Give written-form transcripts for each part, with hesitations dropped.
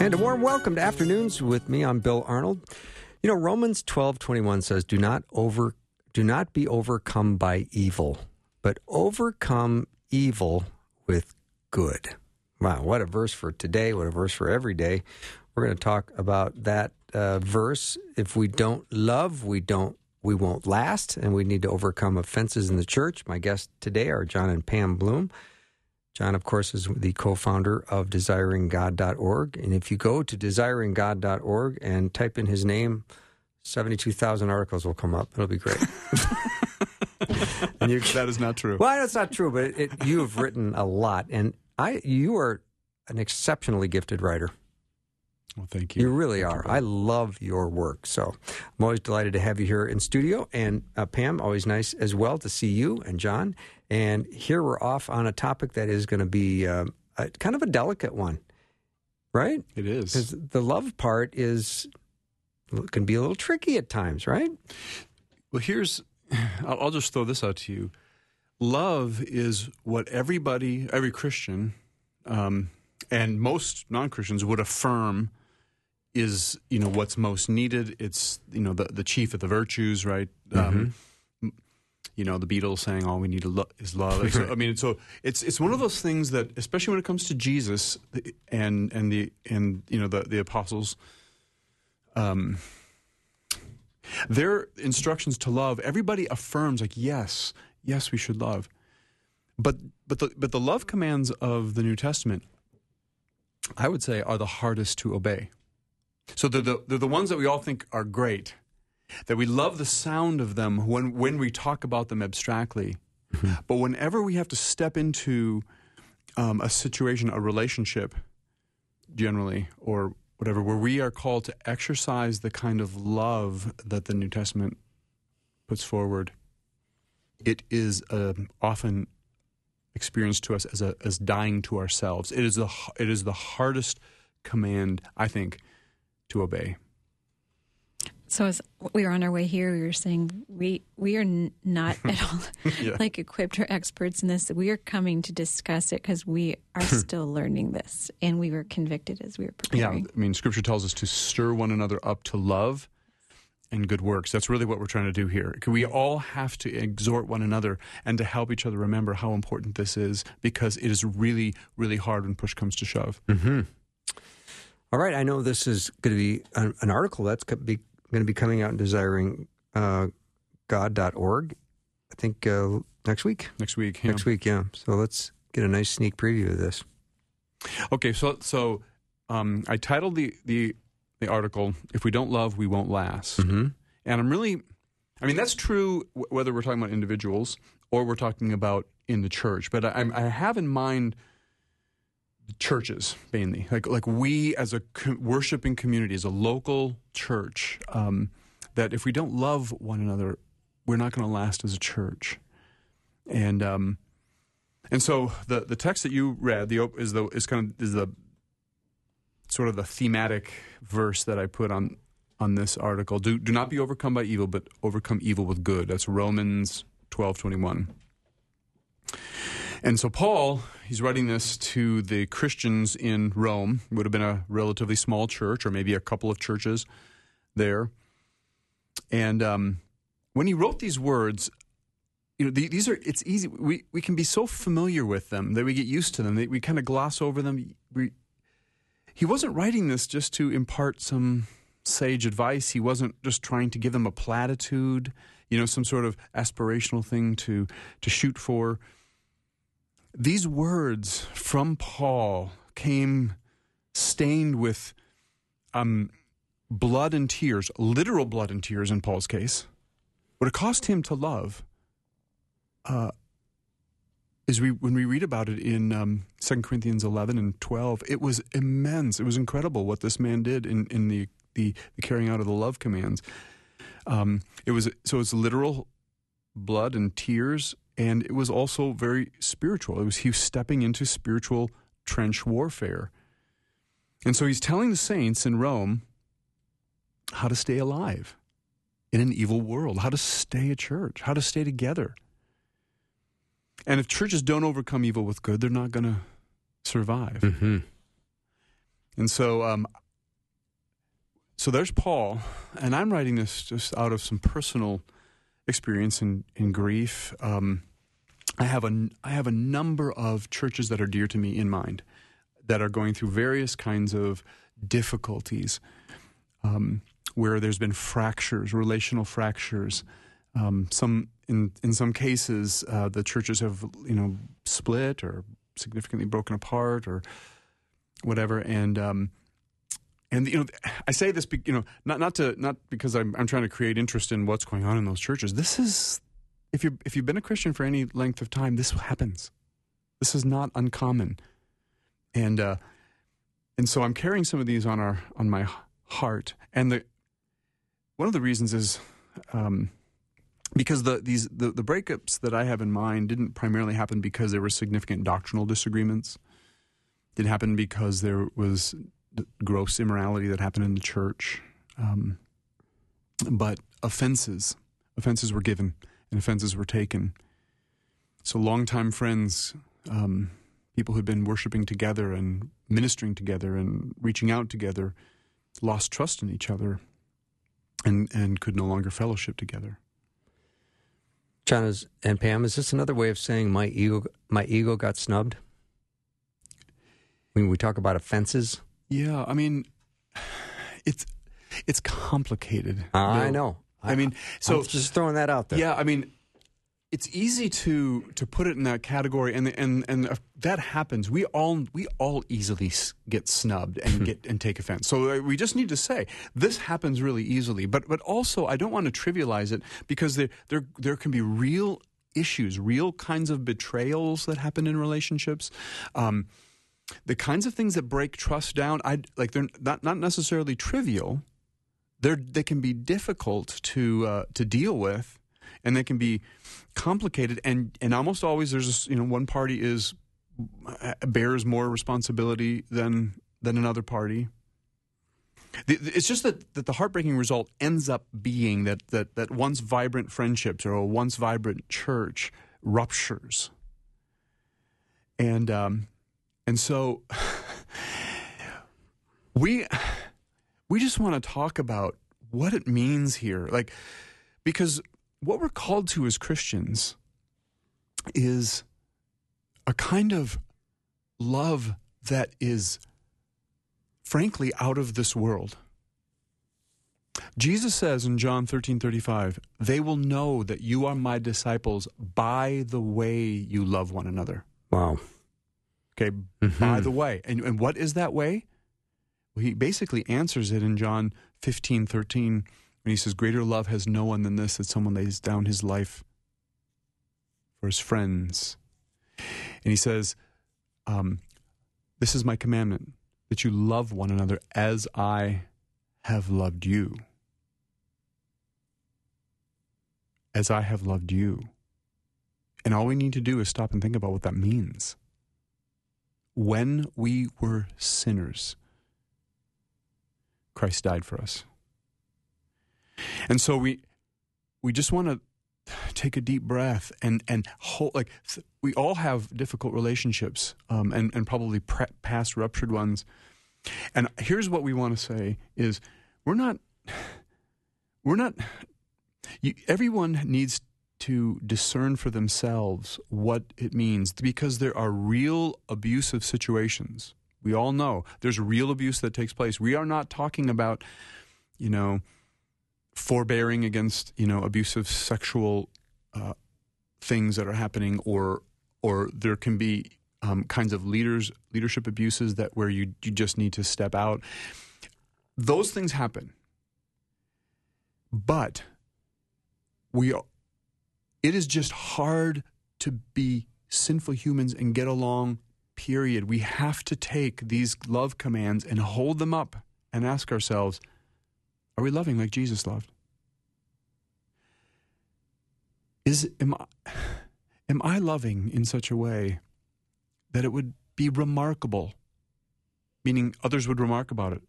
And a warm welcome to Afternoons with me. I'm Bill Arnold. You know, Romans 12:21 says, "Do not be overcome by evil, but overcome evil with good." Wow, what a verse for today, what a verse for every day. We're going to talk about that verse. If we don't love, we won't last, and we need to overcome offenses in the church. My guests today are John and Pam Bloom. John, of course, is the co-founder of DesiringGod.org. And if you go to DesiringGod.org and type in his name, 72,000 articles will come up. It'll be great. And that is not true. Well, that's not true, but you have written a lot. And you are an exceptionally gifted writer. Well, thank you. You really are. I love your work. So I'm always delighted to have you here in studio. And Pam, always nice as well to see you and John. And here we're off on a topic that is going to be kind of a delicate one, right? It is. Because the love part can be a little tricky at times, right? Well, I'll just throw this out to you. Love is what every Christian, and most non-Christians would affirm is, you know, what's most needed. It's, you know, the chief of the virtues, right? Mm-hmm. You know, the Beatles saying all we need is love. So, I mean, so it's one of those things that, especially when it comes to Jesus and you know the apostles, their instructions to love. Everybody affirms like yes, we should love, but the love commands of the New Testament, I would say, are the hardest to obey. So they're the ones that we all think are great, that we love the sound of them when we talk about them abstractly. Mm-hmm. But whenever we have to step into a situation, a relationship generally, or whatever, where we are called to exercise the kind of love that the New Testament puts forward, it is often experienced to us as dying to ourselves. It is the hardest command, I think, to obey. So as we were on our way here, we were saying we are not at all like equipped or experts in this. We are coming to discuss it because we are still learning this, and we were convicted as we were preparing. Yeah, I mean, Scripture tells us to stir one another up to love and good works. That's really what we're trying to do here. We all have to exhort one another and to help each other remember how important this is, because it is really, really hard when push comes to shove. Mm-hmm. All right, I know this is going to be an article that's going to be coming out in DesiringGod.org, I think, next week. Next week, yeah. So let's get a nice sneak preview of this. Okay, so I titled the article, "If We Don't Love, We Won't Last." Mm-hmm. And that's true whether we're talking about individuals or we're talking about in the church. But I have in mind churches mainly, like we as a worshiping community, as a local church, that if we don't love one another, we're not going to last as a church. And so the text that you read is the thematic verse that I put on this article. Do not be overcome by evil, but overcome evil with good. That's Romans 12:21. And so Paul, he's writing this to the Christians in Rome. It would have been a relatively small church, or maybe a couple of churches there. And when he wrote these words, you know, it's easy. We can be so familiar with them that we get used to them. We kind of gloss over them. He wasn't writing this just to impart some sage advice. He wasn't just trying to give them a platitude, you know, some sort of aspirational thing to shoot for. These words from Paul came stained with blood and tears, literal blood and tears in Paul's case. What it cost him to love when we read about it in 2 Corinthians 11 and 12, it was immense. It was incredible what this man did in the the carrying out of the love commands. It's literal blood and tears, and it was also very spiritual. He was stepping into spiritual trench warfare. And so he's telling the saints in Rome how to stay alive in an evil world, how to stay a church, how to stay together. And if churches don't overcome evil with good, they're not going to survive. Mm-hmm. And so so there's Paul, and I'm writing this just out of some personal experience in grief. I have a number of churches that are dear to me in mind that are going through various kinds of difficulties, where there's been fractures, relational fractures. In some cases, the churches have split or significantly broken apart or whatever. And I say this not because I'm trying to create interest in what's going on in those churches. This is if you've been a Christian for any length of time, this happens. This is not uncommon. And so I'm carrying some of these on my heart. And one of the reasons is because the breakups that I have in mind didn't primarily happen because there were significant doctrinal disagreements. It happened because there was gross immorality that happened in the church. But offenses were given and offenses were taken. So longtime friends, people who'd been worshiping together and ministering together and reaching out together, lost trust in each other and could no longer fellowship together. John and Pam, is this another way of saying my ego got snubbed? When we talk about offenses? Yeah, it's complicated. I know. I'm just throwing that out there. Yeah, it's easy to put it in that category, and that happens. We all easily get snubbed and take offense. So we just need to say this happens really easily. But also, I don't want to trivialize it, because there can be real issues, real kinds of betrayals that happen in relationships. The kinds of things that break trust down, they're not necessarily trivial. They can be difficult to deal with, and they can be complicated, and almost always there's one party bears more responsibility than another party. It's just that the heartbreaking result ends up being that once vibrant friendships or a once vibrant church ruptures, and so we just want to talk about what it means here, because what we're called to as Christians is a kind of love that is, frankly, out of this world. Jesus says in John 13:35, "They will know that you are my disciples by the way you love one another." Wow. Okay, mm-hmm. By the way. And what is that way? Well, he basically answers it in John 15:13. And he says, "Greater love has no one than this, that someone lays down his life for his friends." And he says, "This is my commandment, that you love one another as I have loved you." As I have loved you. And all we need to do is stop and think about what that means. When we were sinners, Christ died for us. And so we just want to take a deep breath and hold, we all have difficult relationships, and probably past ruptured ones. And here's what we want to say is everyone needs to discern for themselves what it means, because there are real abusive situations. We all know there's real abuse that takes place. We are not talking about, forbearing against, abusive sexual things that are happening, or there can be kinds of leadership abuses that where you just need to step out. Those things happen, but it is just hard to be sinful humans and get along. Period. We have to take these love commands and hold them up and ask ourselves, Are we loving like Jesus loved? Am I loving in such a way that it would be remarkable, meaning others would remark about it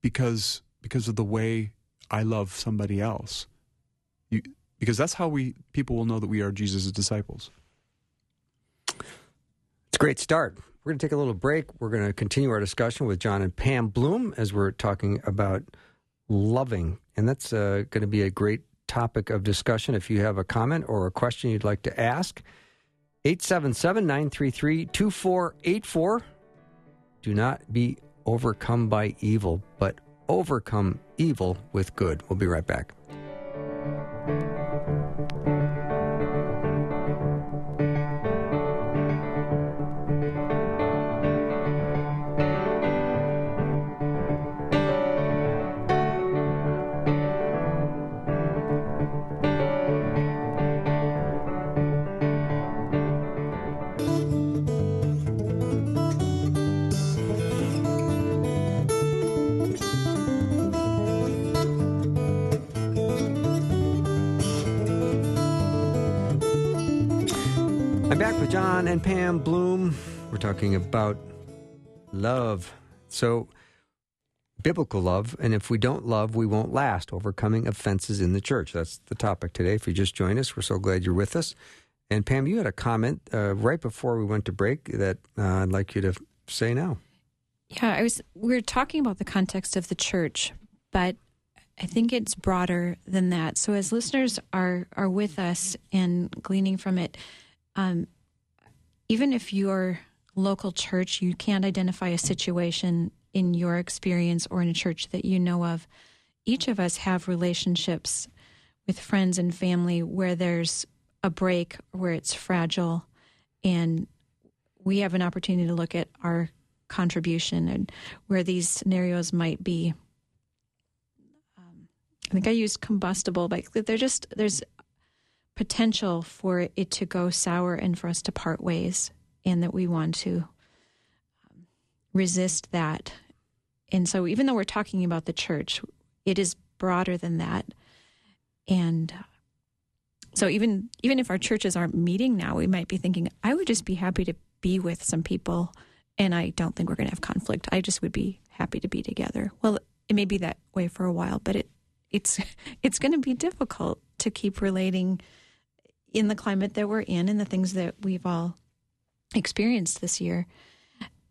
because of the way I love somebody else? Because that's how people will know that we are Jesus' disciples. It's a great start. We're going to take a little break. We're going to continue our discussion with John and Pam Bloom as we're talking about loving. And that's going to be a great topic of discussion. If you have a comment or a question you'd like to ask, 877-933-2484. Do not be overcome by evil, but overcome evil with good. We'll be right back. John and Pam Bloom, we're talking about love. So, biblical love, and if we don't love, we won't last. Overcoming offenses in the church. That's the topic today. If you just joined us, we're so glad you're with us. And Pam, you had a comment right before we went to break that I'd like you to say now. Yeah, we were talking about the context of the church, but I think it's broader than that. So as listeners are with us and gleaning from it, even if your local church, you can't identify a situation in your experience or in a church that you know of, each of us have relationships with friends and family where there's a break, where it's fragile, and we have an opportunity to look at our contribution and where these scenarios might be. I think I used combustible, but there's potential for it to go sour and for us to part ways, and that we want to resist that. And so even though we're talking about the church, it is broader than that. And so even if our churches aren't meeting now, we might be thinking, I would just be happy to be with some people, and I don't think we're going to have conflict. I just would be happy to be together. Well, it may be that way for a while, but it's going to be difficult to keep relating in the climate that we're in and the things that we've all experienced this year.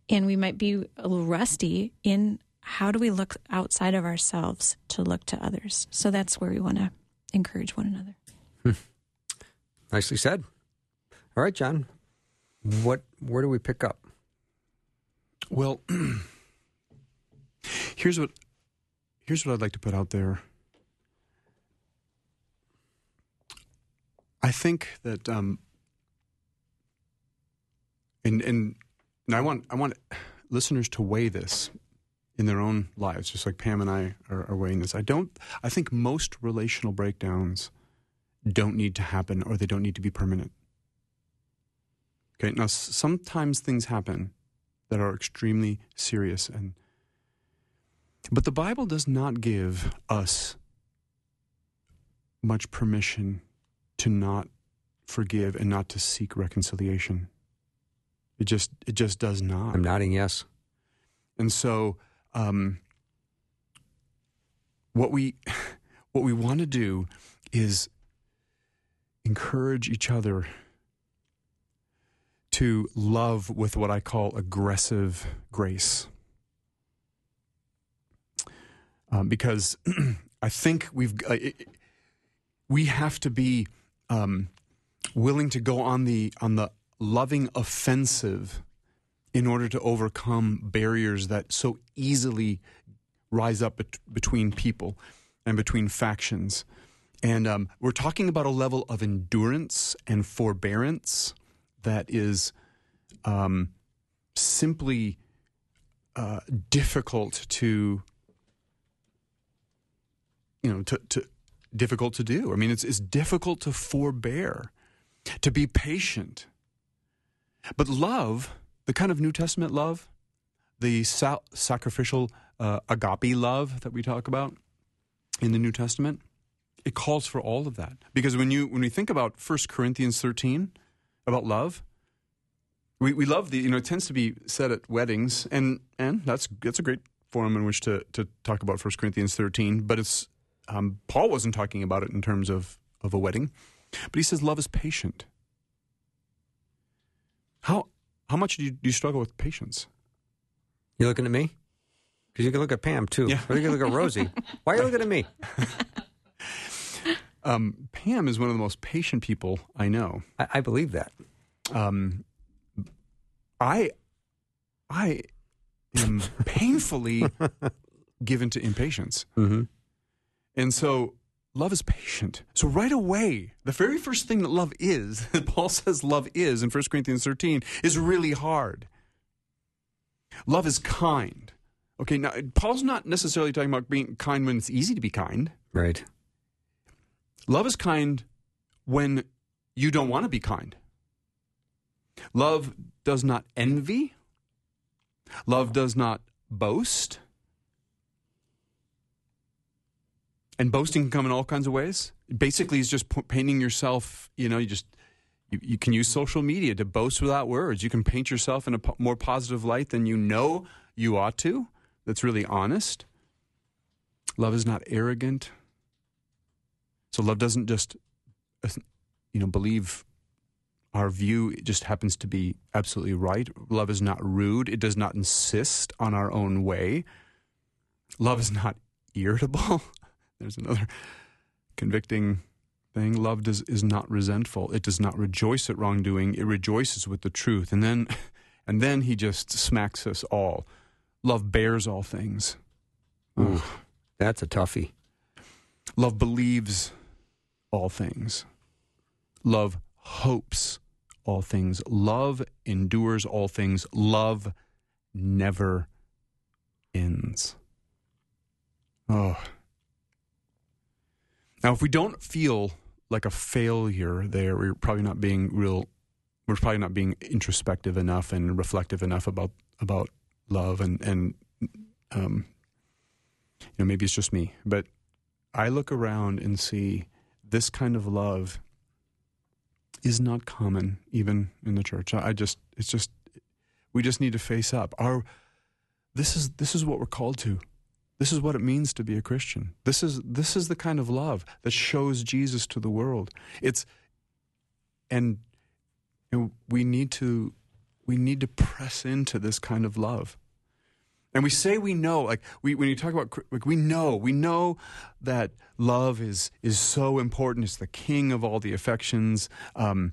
And we might be a little rusty in how do we look outside of ourselves to look to others. So that's where we want to encourage one another. Nicely said. All right, John, where do we pick up? Well, here's what I'd like to put out there. I think that, and I want listeners to weigh this in their own lives, just like Pam and I are weighing this. I think most relational breakdowns don't need to happen, or they don't need to be permanent. Okay, now sometimes things happen that are extremely serious, but the Bible does not give us much permission to not forgive and not to seek reconciliation. It just does not. I'm nodding yes. And so, what we want to do is encourage each other to love with what I call aggressive grace, because I think we have to be willing to go on the loving offensive in order to overcome barriers that so easily rise up between people and between factions. And we're talking about a level of endurance and forbearance that is simply difficult to do. I mean, it's difficult to forbear, to be patient. But love, the kind of New Testament love, the sacrificial agape love that we talk about in the New Testament. It calls for all of that. Because when we think about 1 Corinthians 13, about love, we love the, it tends to be said at weddings, and that's a great forum in which to talk about 1 Corinthians 13, but it's, Paul wasn't talking about it in terms of a wedding, but he says love is patient. How much do you struggle with patience? You looking at me? Because you can look at Pam, too. Yeah. Or you can look at Rosie. Why are you looking at me? Pam is one of the most patient people I know. I believe that. I am painfully given to impatience. Mm-hmm. And so love is patient. So right away, the very first thing that love is, that Paul says love is in 1 Corinthians 13, is really hard. Love is kind. Okay, now, Paul's not necessarily talking about being kind when it's easy to be kind. Right. Love is kind when you don't want to be kind. Love does not envy. Love does not boast. And boasting can come in all kinds of ways. Basically, it's just painting yourself, you can use social media to boast without words. You can paint yourself in a more positive light than you know you ought to. That's really honest. Love is not arrogant. So love doesn't just, believe our view. It just happens to be absolutely right. Love is not rude. It does not insist on our own way. Love is not irritable. There's another convicting thing. Love is not resentful. It does not rejoice at wrongdoing. It rejoices with the truth. And then he just smacks us all. Love bears all things. Ooh, that's a toughie. Love believes all things. Love hopes all things. Love endures all things. Love never ends. Oh. Now, if we don't feel like a failure there, we're probably not being introspective enough and reflective enough about love and maybe it's just me, but I look around and see this kind of love is not common even in the church. We just need to face up. This is what we're called to. This is what it means to be a Christian. This is the kind of love that shows Jesus to the world. We need to press into this kind of love. And we say we know, when you talk about, we know that love is so important. It's the king of all the affections, and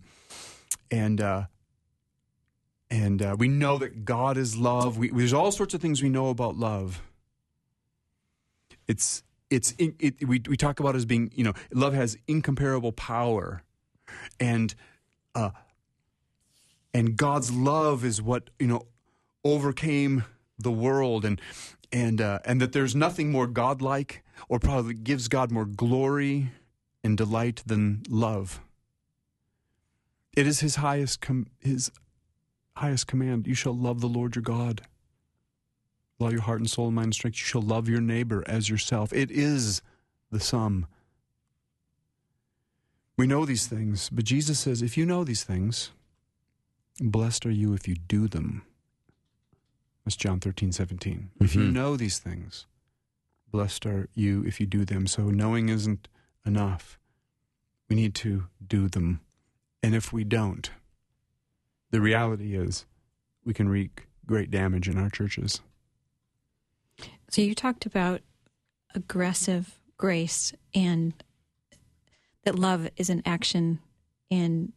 we know that God is love. There's all sorts of things we know about love. We talk about it as being, love has incomparable power, and God's love is what overcame the world, and that there's nothing more godlike or probably gives God more glory and delight than love. It is His highest command: you shall love the Lord your God. With all your heart and soul and mind and strength, you shall love your neighbor as yourself. It is the sum. We know these things, but Jesus says, if you know these things, blessed are you if you do them. That's John 13:17. Mm-hmm. If you know these things, blessed are you if you do them. So knowing isn't enough. We need to do them. And if we don't, the reality is we can wreak great damage in our churches. So you talked about aggressive grace and that love is an action. And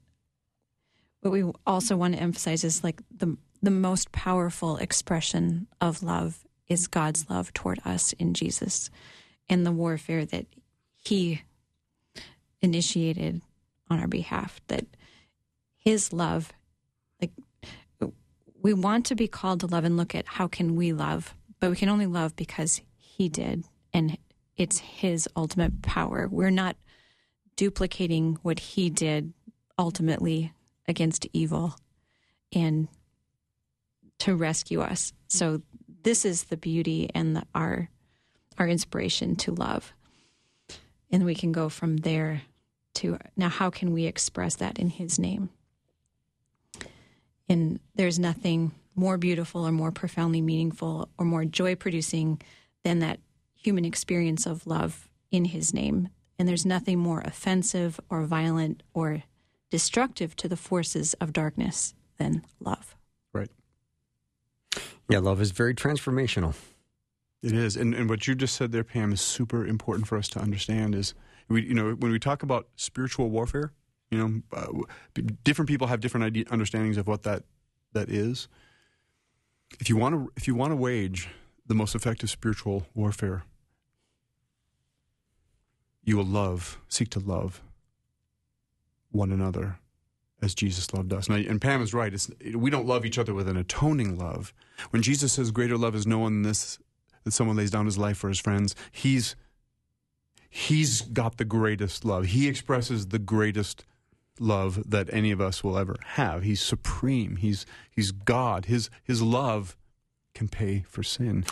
what we also want to emphasize is the most powerful expression of love is God's love toward us in Jesus and the warfare that He initiated on our behalf, that His love, we want to be called to love and look at how can we love. But we can only love because He did, and it's His ultimate power. We're not duplicating what He did ultimately against evil and to rescue us. So This is the beauty and our inspiration to love. And we can go from there to, now how can we express that in his name? And there's nothing more beautiful or more profoundly meaningful or more joy-producing than that human experience of love in his name. And there's nothing more offensive or violent or destructive to the forces of darkness than love. Right. Yeah, love is very transformational. It is. And what you just said there, Pam, is super important for us to understand is, when we talk about spiritual warfare, different people have different understandings of what that is. If you want to wage the most effective spiritual warfare, you will seek to love one another as Jesus loved us. And Pam is right. We don't love each other with an atoning love. When Jesus says greater love is no one than this, that someone lays down his life for his friends, he's got the greatest love. He expresses the greatest love that any of us will ever have. He's supreme. He's God. His love can pay for sin.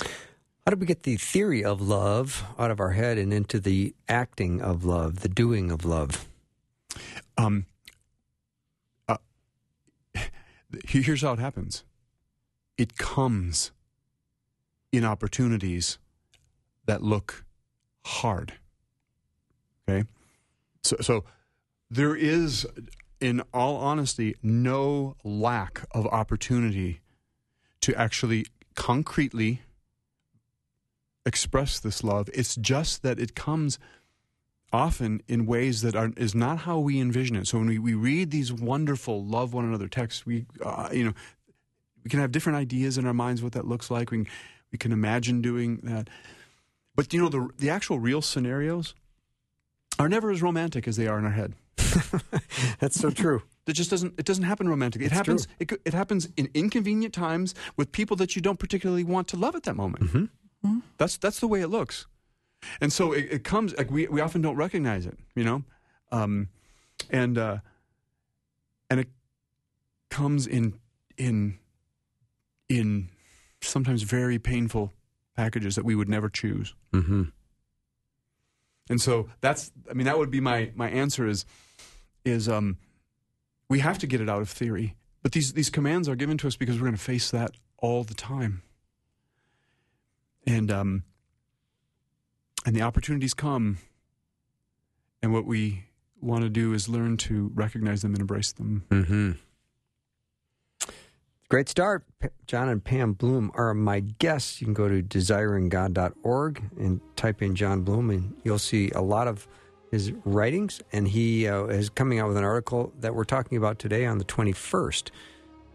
How do we get the theory of love out of our head and into the acting of love, the doing of love? Here's how it happens. It comes in opportunities that look hard. Okay? So there is, in all honesty, no lack of opportunity to actually concretely express this love. It's just that it comes often in ways that is not how we envision it. So when we read these wonderful love one another texts, we can have different ideas in our minds what that looks like. We can imagine doing that. But the actual real scenarios are never as romantic as they are in our head. That's so true. It doesn't happen romantically. It happens in inconvenient times with people that you don't particularly want to love at that moment. Mm-hmm. Mm-hmm. That's the way it looks. And so it comes, like we often don't recognize it, and it comes in sometimes very painful packages that we would never choose. Mm-hmm. And so that would be my answer is we have to get it out of theory, but these commands are given to us because we're going to face that all the time. And the opportunities come, and what we want to do is learn to recognize them and embrace them. Mm-hmm. Great start. John and Pam Bloom are my guests. You can go to DesiringGod.org and type in John Bloom, and you'll see a lot of his writings. And he is coming out with an article that we're talking about today on the 21st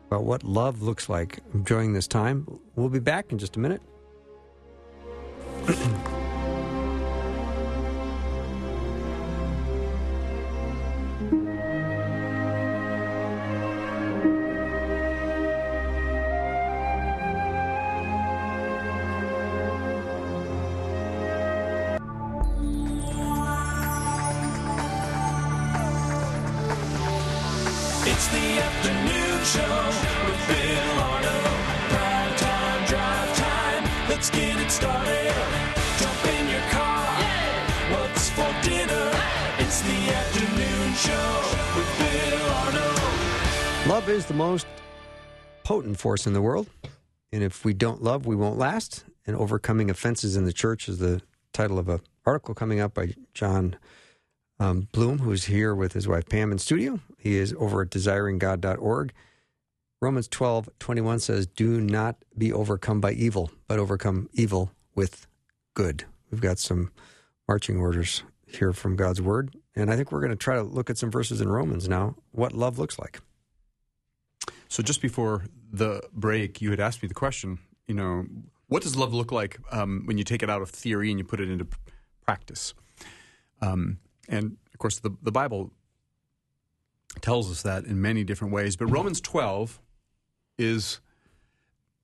about what love looks like. Enjoying this time. We'll be back in just a minute. It's the afternoon show with Bill Arnold. Prime time, drive time. Let's get it started. Jump in your car. Yeah. What's for dinner? Hey. It's the afternoon show with Bill Arnold. Love is the most potent force in the world. And if we don't love, we won't last. And Overcoming Offenses in the Church is the title of an article coming up by John Bloom, who's here with his wife Pam in studio. He is over at desiringgod.org. Romans 12:21 says, do not be overcome by evil, but overcome evil with good. We've got some marching orders here from God's Word, and I think we're going to try to look at some verses in Romans now, what love looks like. So just before the break, you had asked me the question, what does love look like when you take it out of theory and you put it into practice? And, of course, the Bible tells us that in many different ways. But Romans 12 is,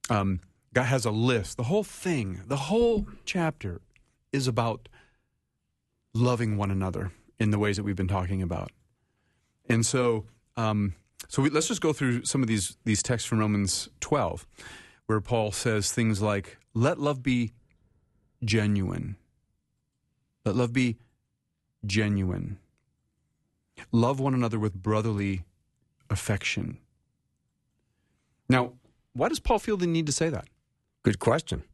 God has a list. The whole thing, the whole chapter is about loving one another in the ways that we've been talking about. And so let's just go through some of these texts from Romans 12, where Paul says things like, let love be genuine. Let love be genuine. Love one another with brotherly affection. Now, why does Paul feel the need to say that? Good question.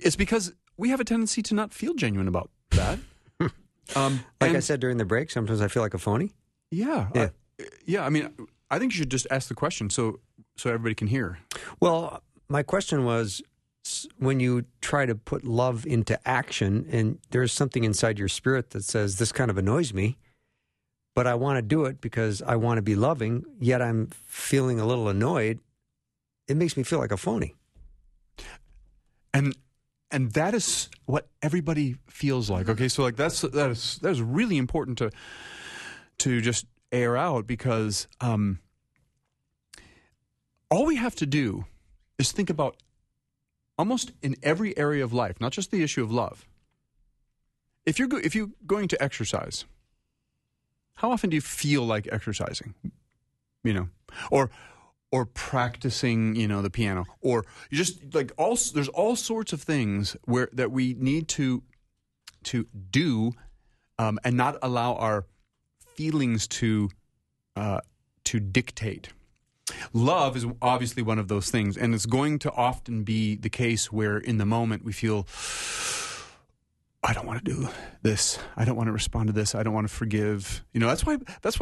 It's because we have a tendency to not feel genuine about that. Like I said during the break, sometimes I feel like a phony. Yeah. I mean, I think you should just ask the question so everybody can hear. Well, my question was, when you try to put love into action, and there's something inside your spirit that says, this kind of annoys me, but I want to do it because I want to be loving, yet I'm feeling a little annoyed, it makes me feel like a phony. And that is what everybody feels like. Okay, so like that is really important to just air out, because all we have to do is think about almost in every area of life, not just the issue of love. If you're going to exercise, how often do you feel like exercising? You know, or practicing, you know, the piano, or you just like there's all sorts of things that we need to do, and not allow our feelings to dictate. Love is obviously one of those things, and it's going to often be the case where in the moment we feel, I don't want to do this. I don't want to respond to this. I don't want to forgive. You know, that's why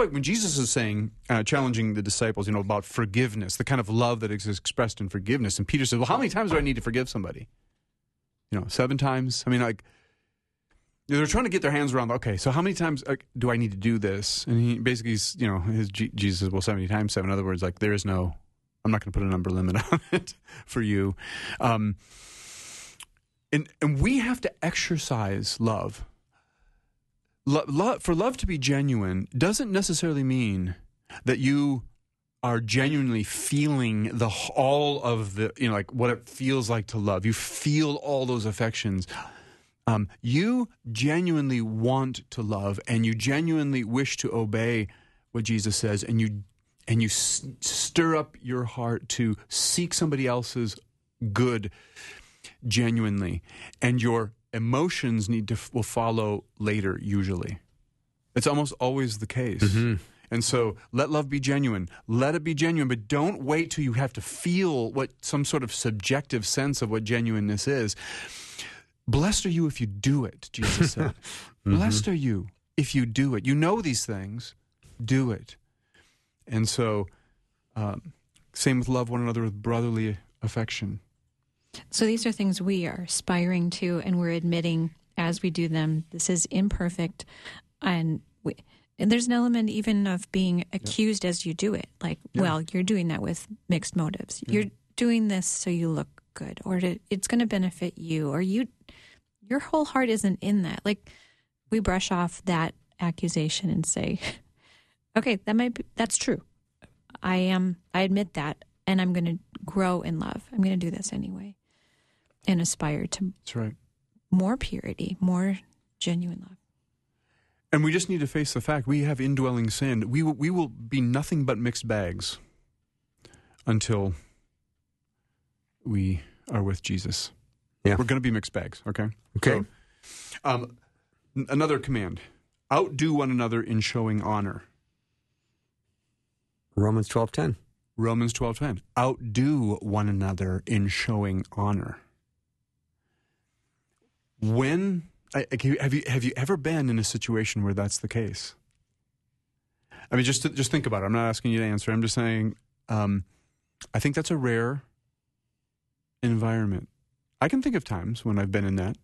when Jesus is saying, challenging the disciples, you know, about forgiveness, the kind of love that is expressed in forgiveness. And Peter says, well, how many times do I need to forgive somebody? You know, 7 times? I mean, like, they're trying to get their hands around, okay, so how many times do I need to do this? And he basically, you know, Jesus says, well, 70 times 7. In other words, like, I'm not going to put a number limit on it for you. And we have to exercise love. For love to be genuine doesn't necessarily mean that you are genuinely feeling all of the, you know, like what it feels like to love. You feel all those affections. You genuinely want to love, and you genuinely wish to obey what Jesus says, and you stir up your heart to seek somebody else's good genuinely, and your emotions will follow later. Usually, it's almost always the case. Mm-hmm. And so, let love be genuine. Let it be genuine, but don't wait till you have to feel some sort of subjective sense of what genuineness is. Blessed are you if you do it, Jesus said. Mm-hmm. Blessed are you if you do it. You know these things, do it. And so, same with love one another with brotherly affection. So these are things we are aspiring to, and we're admitting as we do them, this is imperfect, and there's an element even of being accused as you do it. Like, well, you're doing that with mixed motives. Yeah. You're doing this so you look good, or it's going to benefit you, or your whole heart isn't in that. Like, we brush off that accusation and say, okay, that's true. I admit that, and I'm going to grow in love. I'm going to do this anyway and aspire to more purity, more genuine love. And we just need to face the fact we have indwelling sin. We will be nothing but mixed bags until we are with Jesus. Yeah. We're going to be mixed bags, okay? Okay. So, another command, outdo one another in showing honor. Romans 12:10. Outdo one another in showing honor. Have you ever been in a situation where that's the case? I mean, just think about it. I'm not asking you to answer. I'm just saying, I think that's a rare environment. I can think of times when I've been in that,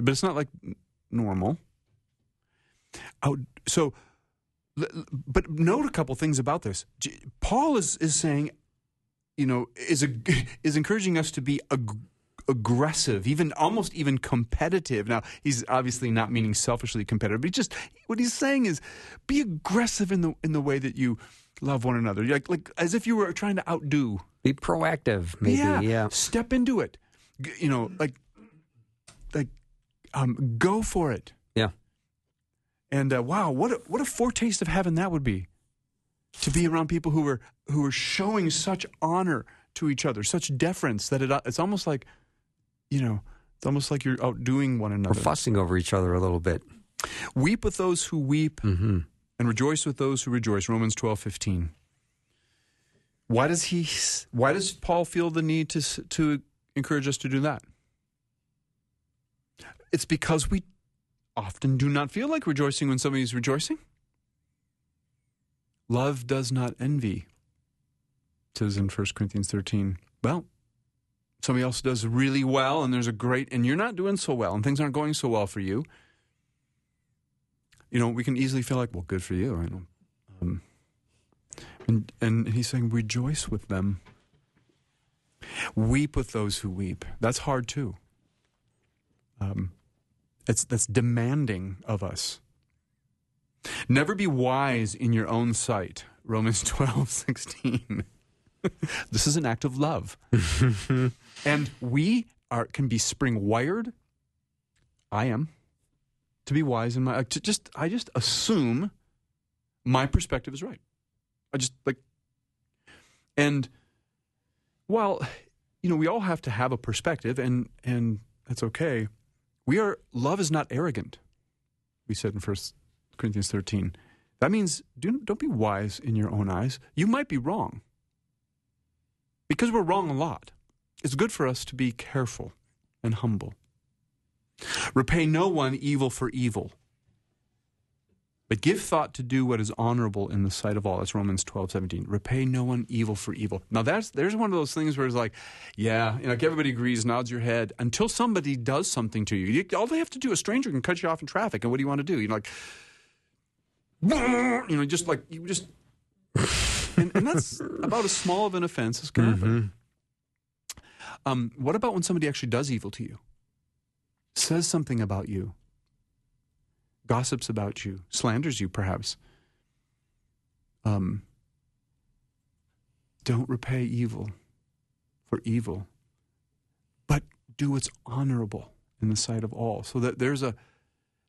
but it's not like normal. But note a couple things about this. Paul is saying, you know, is encouraging us to be aggressive, almost competitive. Now, he's obviously not meaning selfishly competitive, but just what he's saying is, be aggressive in the way that you love one another, like as if you were trying to outdo. Be proactive, maybe. Yeah. Step into it. You know, like go for it. Yeah. And wow, what a foretaste of heaven that would be, to be around people who were showing such honor to each other, such deference that it's almost like, it's almost like you're outdoing one another. We're fussing over each other a little bit. Weep with those who weep, and rejoice with those who rejoice. Romans 12:15. Why does Paul feel the need to encourage us to do that? It's because we often do not feel like rejoicing when somebody's rejoicing. Love does not envy, it says in 1 Corinthians 13. Well, somebody else does really well, and and you're not doing so well, and things aren't going so well for you. We can easily feel like, well, good for you. And he's saying, rejoice with them. Weep with those who weep. That's hard too. That's demanding of us. Never be wise in your own sight. Romans 12:16. This is an act of love. And we can be spring-wired. I am. To be wise in my... I just assume my perspective is right. And while, we all have to have a perspective, and that's okay. Love is not arrogant, we said in 1 Corinthians 13. That means don't be wise in your own eyes. You might be wrong. Because we're wrong a lot. It's good for us to be careful and humble. Repay no one evil for evil, but give thought to do what is honorable in the sight of all. That's Romans 12:17. Repay no one evil for evil. Now, there's one of those things where it's like, yeah, everybody agrees, nods your head, until somebody does something to you. All they have to do, a stranger can cut you off in traffic, and what do you want to do? And that's about as small of an offense as can happen. What about when somebody actually does evil to you? Says something about you, gossips about you, slanders you perhaps. Don't repay evil for evil, but do what's honorable in the sight of all. So that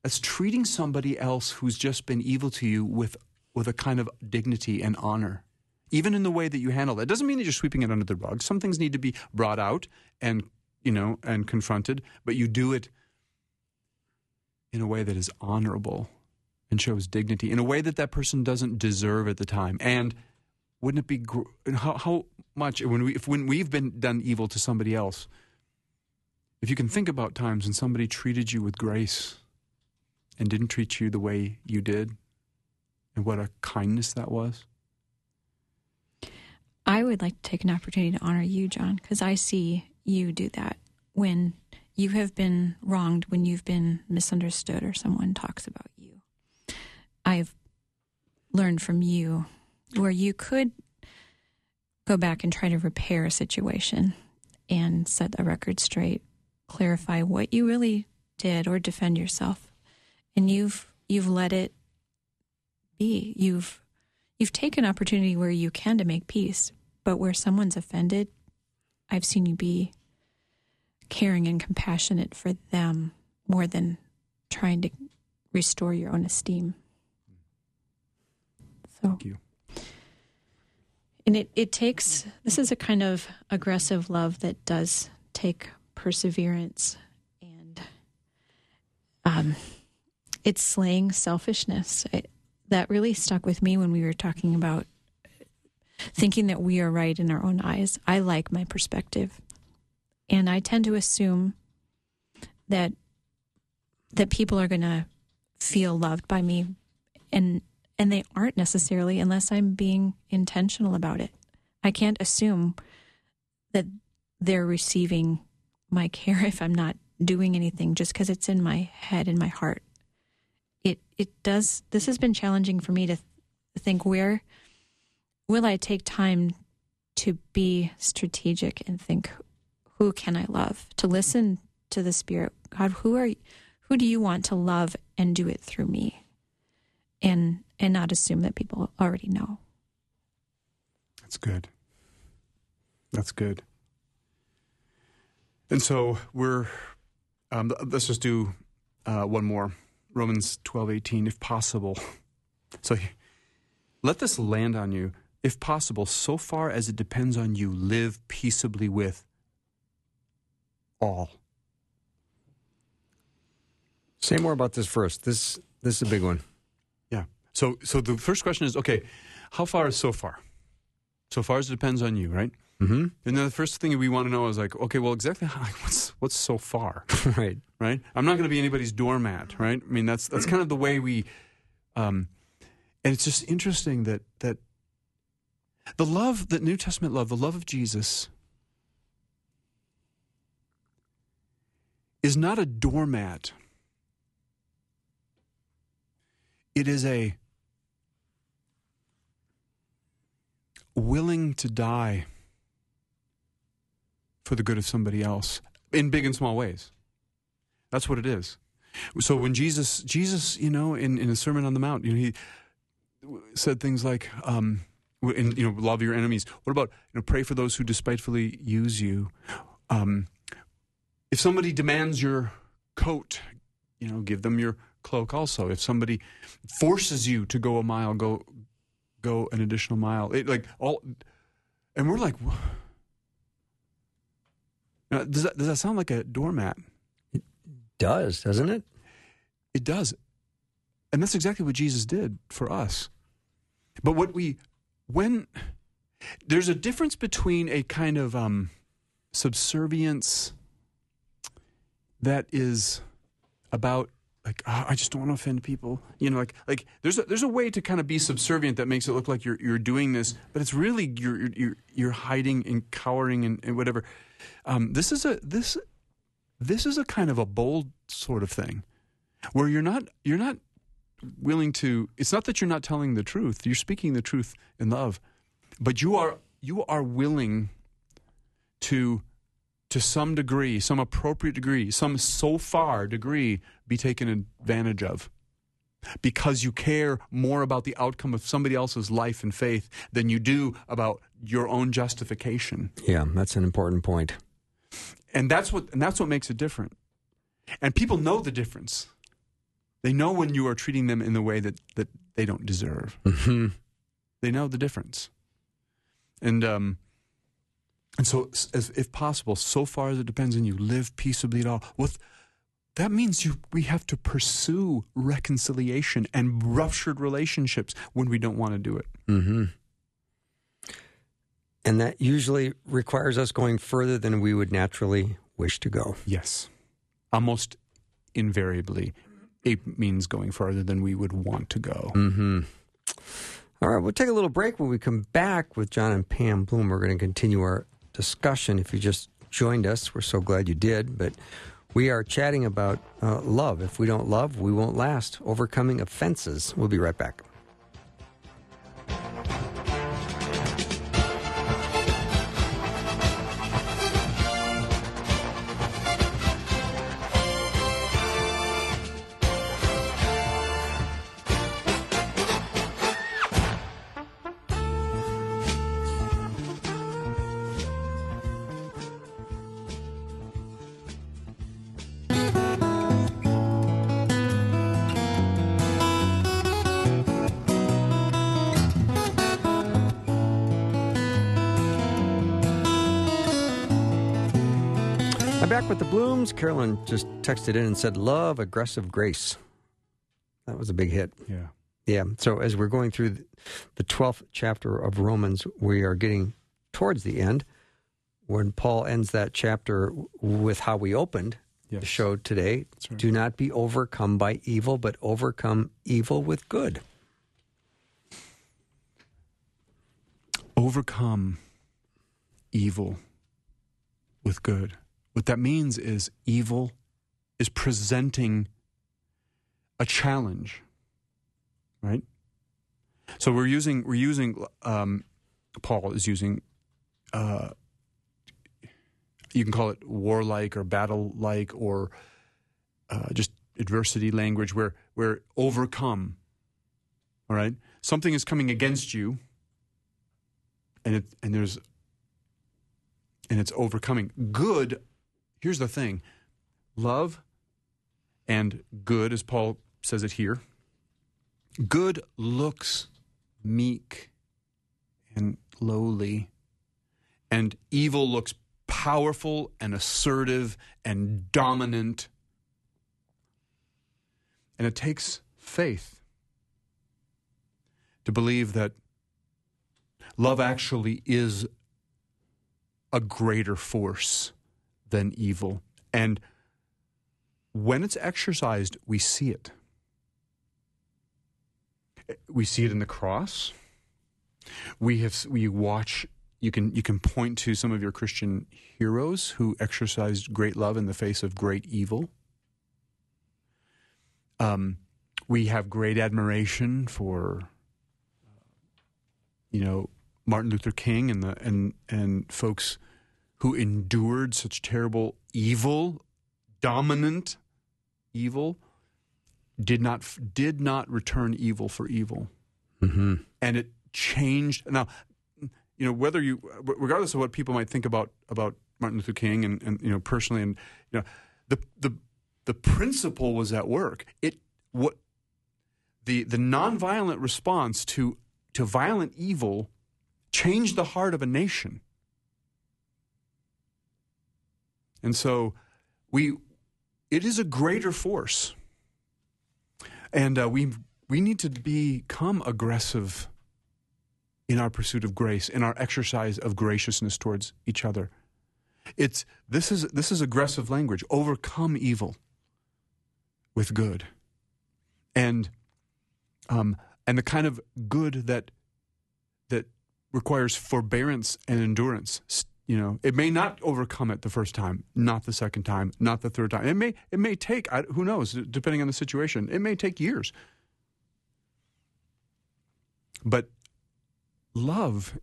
that's treating somebody else who's just been evil to you with a kind of dignity and honor, even in the way that you handle that. It doesn't mean that you're sweeping it under the rug. Some things need to be brought out and and confronted, but you do it in a way that is honorable and shows dignity, in a way that person doesn't deserve at the time. And wouldn't it be how much when we've been done evil to somebody else? If you can think about times when somebody treated you with grace and didn't treat you the way you did, and what a kindness that was. I would like to take an opportunity to honor you, John, because I see you do that when you have been wronged, when you've been misunderstood or someone talks about you. I've learned from you where you could go back and try to repair a situation and set the record straight, clarify what you really did or defend yourself. And you've let it be. You've taken opportunity where you can to make peace, but where someone's offended, I've seen you be caring and compassionate for them more than trying to restore your own esteem. So, thank you. And it takes, this is a kind of aggressive love that does take perseverance, and it's slaying selfishness. That really stuck with me when we were talking about thinking that we are right in our own eyes. I like my perspective. And I tend to assume that people are going to feel loved by me. And they aren't necessarily, unless I'm being intentional about it. I can't assume that they're receiving my care if I'm not doing anything just because it's in my head and my heart. It does. This has been challenging for me to think, where will I take time to be strategic and think, who can I love? To listen to the Spirit. God, who do you want to love, and do it through me? And not assume that people already know. That's good. And so we're, let's just do one more. Romans 12:18, if possible. So let this land on you. if possible, so far as it depends on you, live peaceably with all. Say more about this verse. This is a big one. Yeah. So the first question is, okay, how far is so far? So far as it depends on you, right? Mm-hmm. And then the first thing we want to know is like, okay, well, exactly how, what's so far? Right. Right? I'm not going to be anybody's doormat, right? I mean, that's kind of the way we... and it's just interesting that the love, the New Testament love, the love of Jesus is not a doormat. It is a willing to die for the good of somebody else in big and small ways. That's what it is. So when Jesus, you know, in the Sermon on the Mount, you know, he said things like, love your enemies. What about, pray for those who despitefully use you. If somebody demands your coat, give them your cloak also. If somebody forces you to go a mile, go an additional mile. And we're like, does that sound like a doormat? It does, doesn't it? It does. And that's exactly what Jesus did for us. But there's a difference between a kind of subservience that is about, I just don't want to offend people. There's a way to kind of be subservient that makes it look like you're doing this, but it's really you're hiding and cowering and whatever. This is a kind of a bold sort of thing, where you're not willing to. It's not that you're not telling the truth. You're speaking the truth in love, but you are willing to some degree, some appropriate degree, some so far degree, be taken advantage of because you care more about the outcome of somebody else's life and faith than you do about your own justification. Yeah, that's an important point. And that's what makes it different. And people know the difference. They know when you are treating them in the way that they don't deserve. Mm-hmm. They know the difference. And so, if possible, so far as it depends on you, live peaceably at all. That means we have to pursue reconciliation and ruptured relationships when we don't want to do it. Mm-hmm. And that usually requires us going further than we would naturally wish to go. Yes. Almost invariably, it means going farther than we would want to go. Mm-hmm. All right, we'll take a little break. When we come back with John and Pam Bloom, we're going to continue our discussion. If you just joined us, we're so glad you did, but we are chatting about love. If we don't love, we won't last. Overcoming offenses. We'll be right back. Back with the Blooms. Carolyn just texted in and said, love, aggressive grace. That was a big hit. Yeah. Yeah. So as we're going through the 12th chapter of Romans, we are getting towards the end when Paul ends that chapter with how we opened the show today. Right. Do not be overcome by evil, but overcome evil with good. Overcome evil with good. What that means is evil is presenting a challenge, right? So Paul is using, you can call it warlike or battle-like or just adversity language where overcome, all right? Something is coming against you and it's overcoming. Good. Here's the thing, love and good, as Paul says it here, good looks meek and lowly. And evil looks powerful and assertive and dominant. And it takes faith to believe that love actually is a greater force than evil. And when it's exercised, we see it. We see it in the cross. We watch. You can point to some of your Christian heroes who exercised great love in the face of great evil. We have great admiration for, Martin Luther King and folks who endured such terrible evil, dominant evil, did not return evil for evil, mm-hmm. And it changed. Now, regardless of what people might think about Martin Luther King and personally, and the principle was at work. The nonviolent response to violent evil changed the heart of a nation. And so it is a greater force. And we need to become aggressive in our pursuit of grace, in our exercise of graciousness towards each other. This is aggressive language. Overcome evil with good, and the kind of good that requires forbearance and endurance. It may not overcome it the first time, not the second time, not the third time. It may take, who knows, depending on the situation, it may take years. But love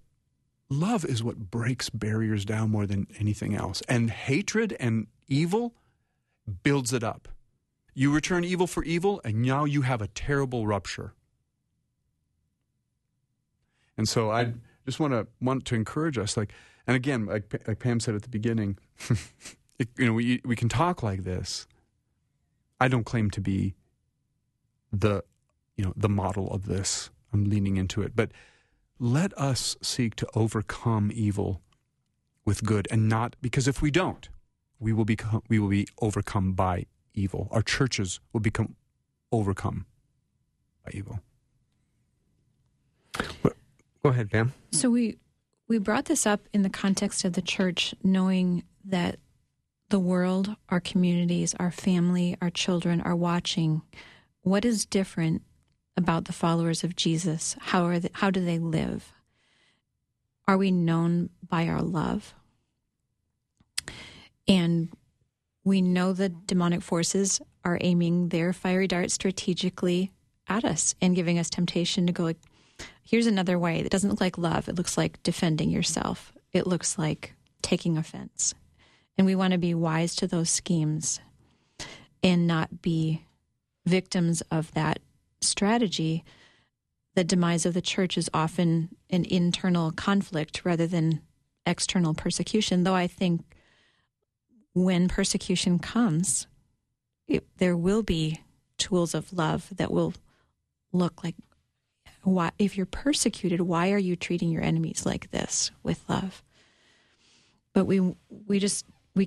is what breaks barriers down more than anything else. And hatred and evil builds it up. You return evil for evil, and now you have a terrible rupture. And so I just want to encourage us, and again, like Pam said at the beginning, we can talk like this. I don't claim to be the model of this. I'm leaning into it, but let us seek to overcome evil with good, and not because if we don't, we will be overcome by evil. Our churches will become overcome by evil. Go ahead, Pam. So we brought this up in the context of the church, knowing that the world, our communities, our family, our children are watching. What is different about the followers of Jesus? How do they live? Are we known by our love? And we know the demonic forces are aiming their fiery darts strategically at us and giving us temptation to go like, here's another way. It doesn't look like love. It looks like defending yourself. It looks like taking offense. And we want to be wise to those schemes and not be victims of that strategy. The demise of the church is often an internal conflict rather than external persecution, though I think when persecution comes, there will be tools of love that will look like, why, if you're persecuted, why are you treating your enemies like this with love? But we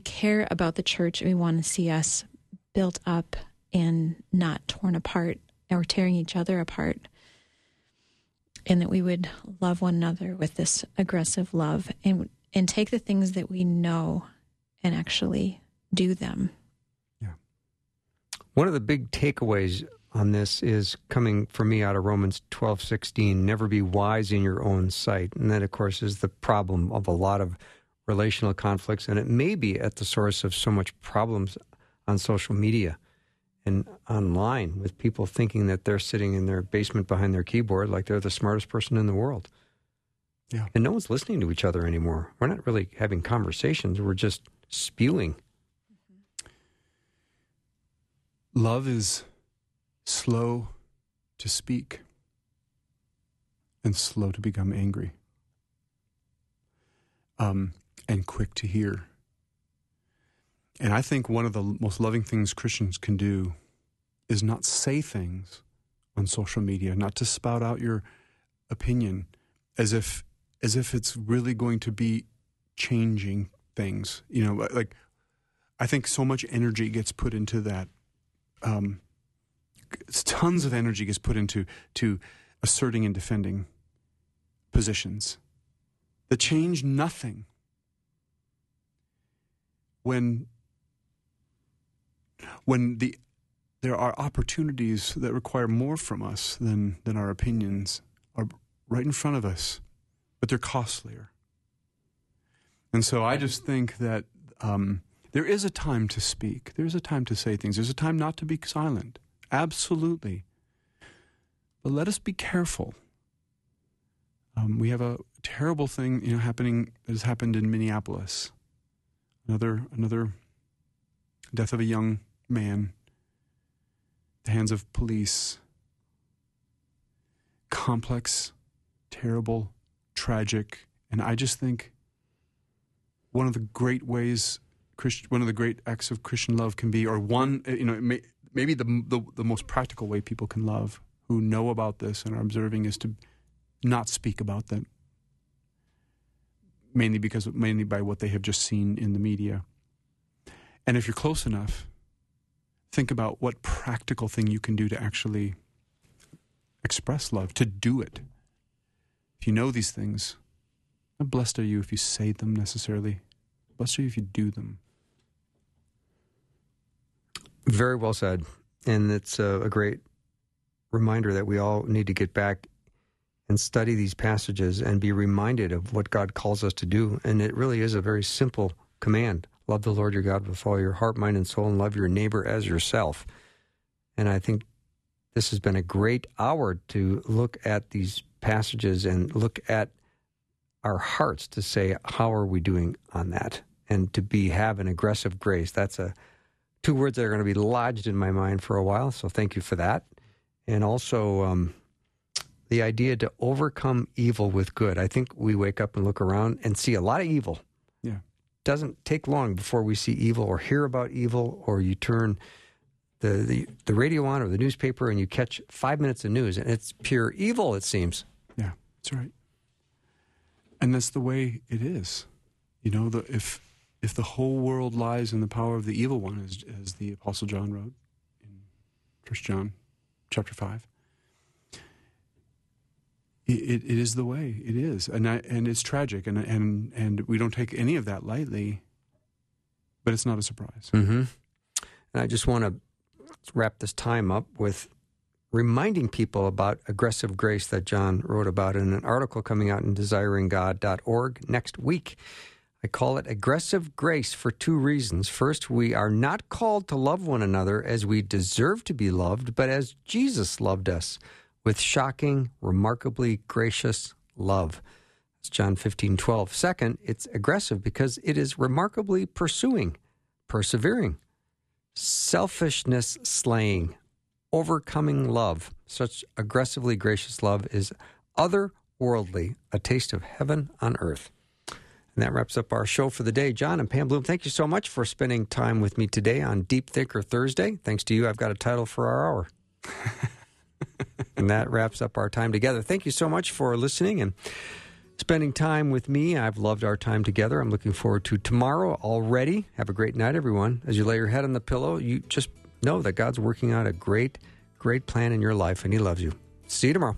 care about the church, and we want to see us built up and not torn apart or tearing each other apart, and that we would love one another with this aggressive love, and take the things that we know and actually do them. Yeah. One of the big takeaways on this is coming for me out of Romans 12:16, never be wise in your own sight. And that, of course, is the problem of a lot of relational conflicts, and it may be at the source of so much problems on social media and online, with people thinking that they're sitting in their basement behind their keyboard like they're the smartest person in the world. Yeah. And no one's listening to each other anymore. We're not really having conversations. We're just spewing. Mm-hmm. Love is slow to speak and slow to become angry, and quick to hear. And I think one of the most loving things Christians can do is not say things on social media, not to spout out your opinion as if as if it's really going to be changing things. You know, like I think so much energy gets put into that. Tons of energy gets put into asserting and defending positions that change nothing. When there are opportunities that require more from us than our opinions are right in front of us, but they're costlier. And so I just think that there is a time to speak. There is a time to say things. There's a time not to be silent. Absolutely. But let us be careful. We have a terrible thing, happening that has happened in Minneapolis. Another death of a young man at the hands of police. Complex, terrible, tragic, and I just think one of the great acts of Christian love can be, or one, maybe the most practical way people can love who know about this and are observing is to not speak about them. Mainly by what they have just seen in the media. And if you're close enough, think about what practical thing you can do to actually express love, to do it. If you know these things, blessed are you if you say them necessarily. Blessed are you if you do them. Very well said. And it's a great reminder that we all need to get back and study these passages and be reminded of what God calls us to do. And it really is a very simple command. Love the Lord your God with all your heart, mind, and soul, and love your neighbor as yourself. And I think this has been a great hour to look at these passages and look at our hearts to say, how are we doing on that? And to have an aggressive grace. That's two words that are going to be lodged in my mind for a while, so thank you for that. And also... the idea to overcome evil with good. I think we wake up and look around and see a lot of evil. Yeah. Doesn't take long before we see evil or hear about evil, or you turn the radio on or the newspaper and you catch 5 minutes of news and it's pure evil, it seems. Yeah, that's right. And that's the way it is. If the whole world lies in the power of the evil one, as the Apostle John wrote in 1 John chapter 5, It is the way it is, and it's tragic, and we don't take any of that lightly, but it's not a surprise. Mm-hmm. And I just want to wrap this time up with reminding people about aggressive grace that John wrote about in an article coming out in DesiringGod.org next week. I call it aggressive grace for two reasons. First, we are not called to love one another as we deserve to be loved, but as Jesus loved us, with shocking, remarkably gracious love. That's John 15:12. Second, it's aggressive because it is remarkably pursuing, persevering, selfishness slaying, overcoming love. Such aggressively gracious love is otherworldly, a taste of heaven on earth. And that wraps up our show for the day. John and Pam Bloom, thank you so much for spending time with me today on Deep Thinker Thursday. Thanks to you, I've got a title for our hour. And that wraps up our time together. Thank you so much for listening and spending time with me. I've loved our time together. I'm looking forward to tomorrow already. Have a great night, everyone. As you lay your head on the pillow, you just know that God's working out a great, great plan in your life, and He loves you. See you tomorrow.